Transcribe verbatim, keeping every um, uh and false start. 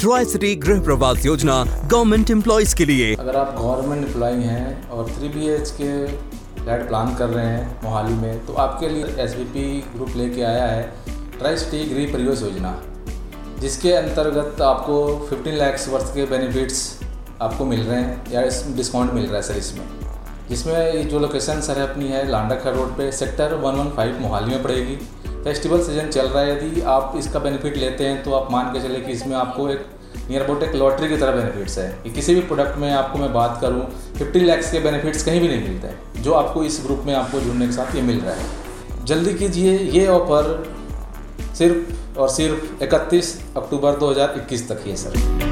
ट्राइस्ट्री गृह परियोज योजना government employees के लिए। अगर आप गवर्नमेंट एम्प्लॉय हैं और थ्री बी एच के फ्लैट प्लान कर रहे हैं मोहाली में, तो आपके लिए एस बी पी ग्रुप लेके आया है ट्राइस्ट्री गृह परियोज योजना, जिसके अंतर्गत आपको पंद्रह लाख वर्ष के बेनिफिट्स आपको मिल रहे हैं या इस डिस्काउंट मिल रहा है सर इसमें, जिसमें ये जो लोकेशन सर अपनी है लांडा खर रोड पे सेक्टर एक सौ पंद्रह मोहाली में पड़ेगी। फेस्टिवल सीजन चल रहा है, यदि आप इसका बेनिफिट लेते हैं तो आप मान के चले कि इसमें आपको एक नियर अबाउट एक लॉटरी की तरह बेनिफिट्स है कि किसी भी प्रोडक्ट में आपको मैं बात करूं पचास लाख के बेनिफिट्स कहीं भी नहीं मिलते हैं, जो आपको इस ग्रुप में आपको जुड़ने के साथ ये मिल रहा है। जल्दी कीजिए, ये ऑफर सिर्फ और सिर्फ इकतीस अक्टूबर दो हज़ार इक्कीस तक ही है सर।